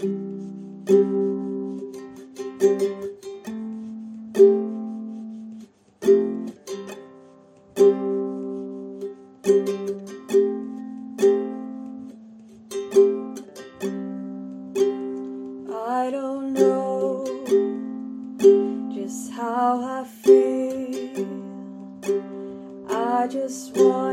I don't know just how I feel. I just want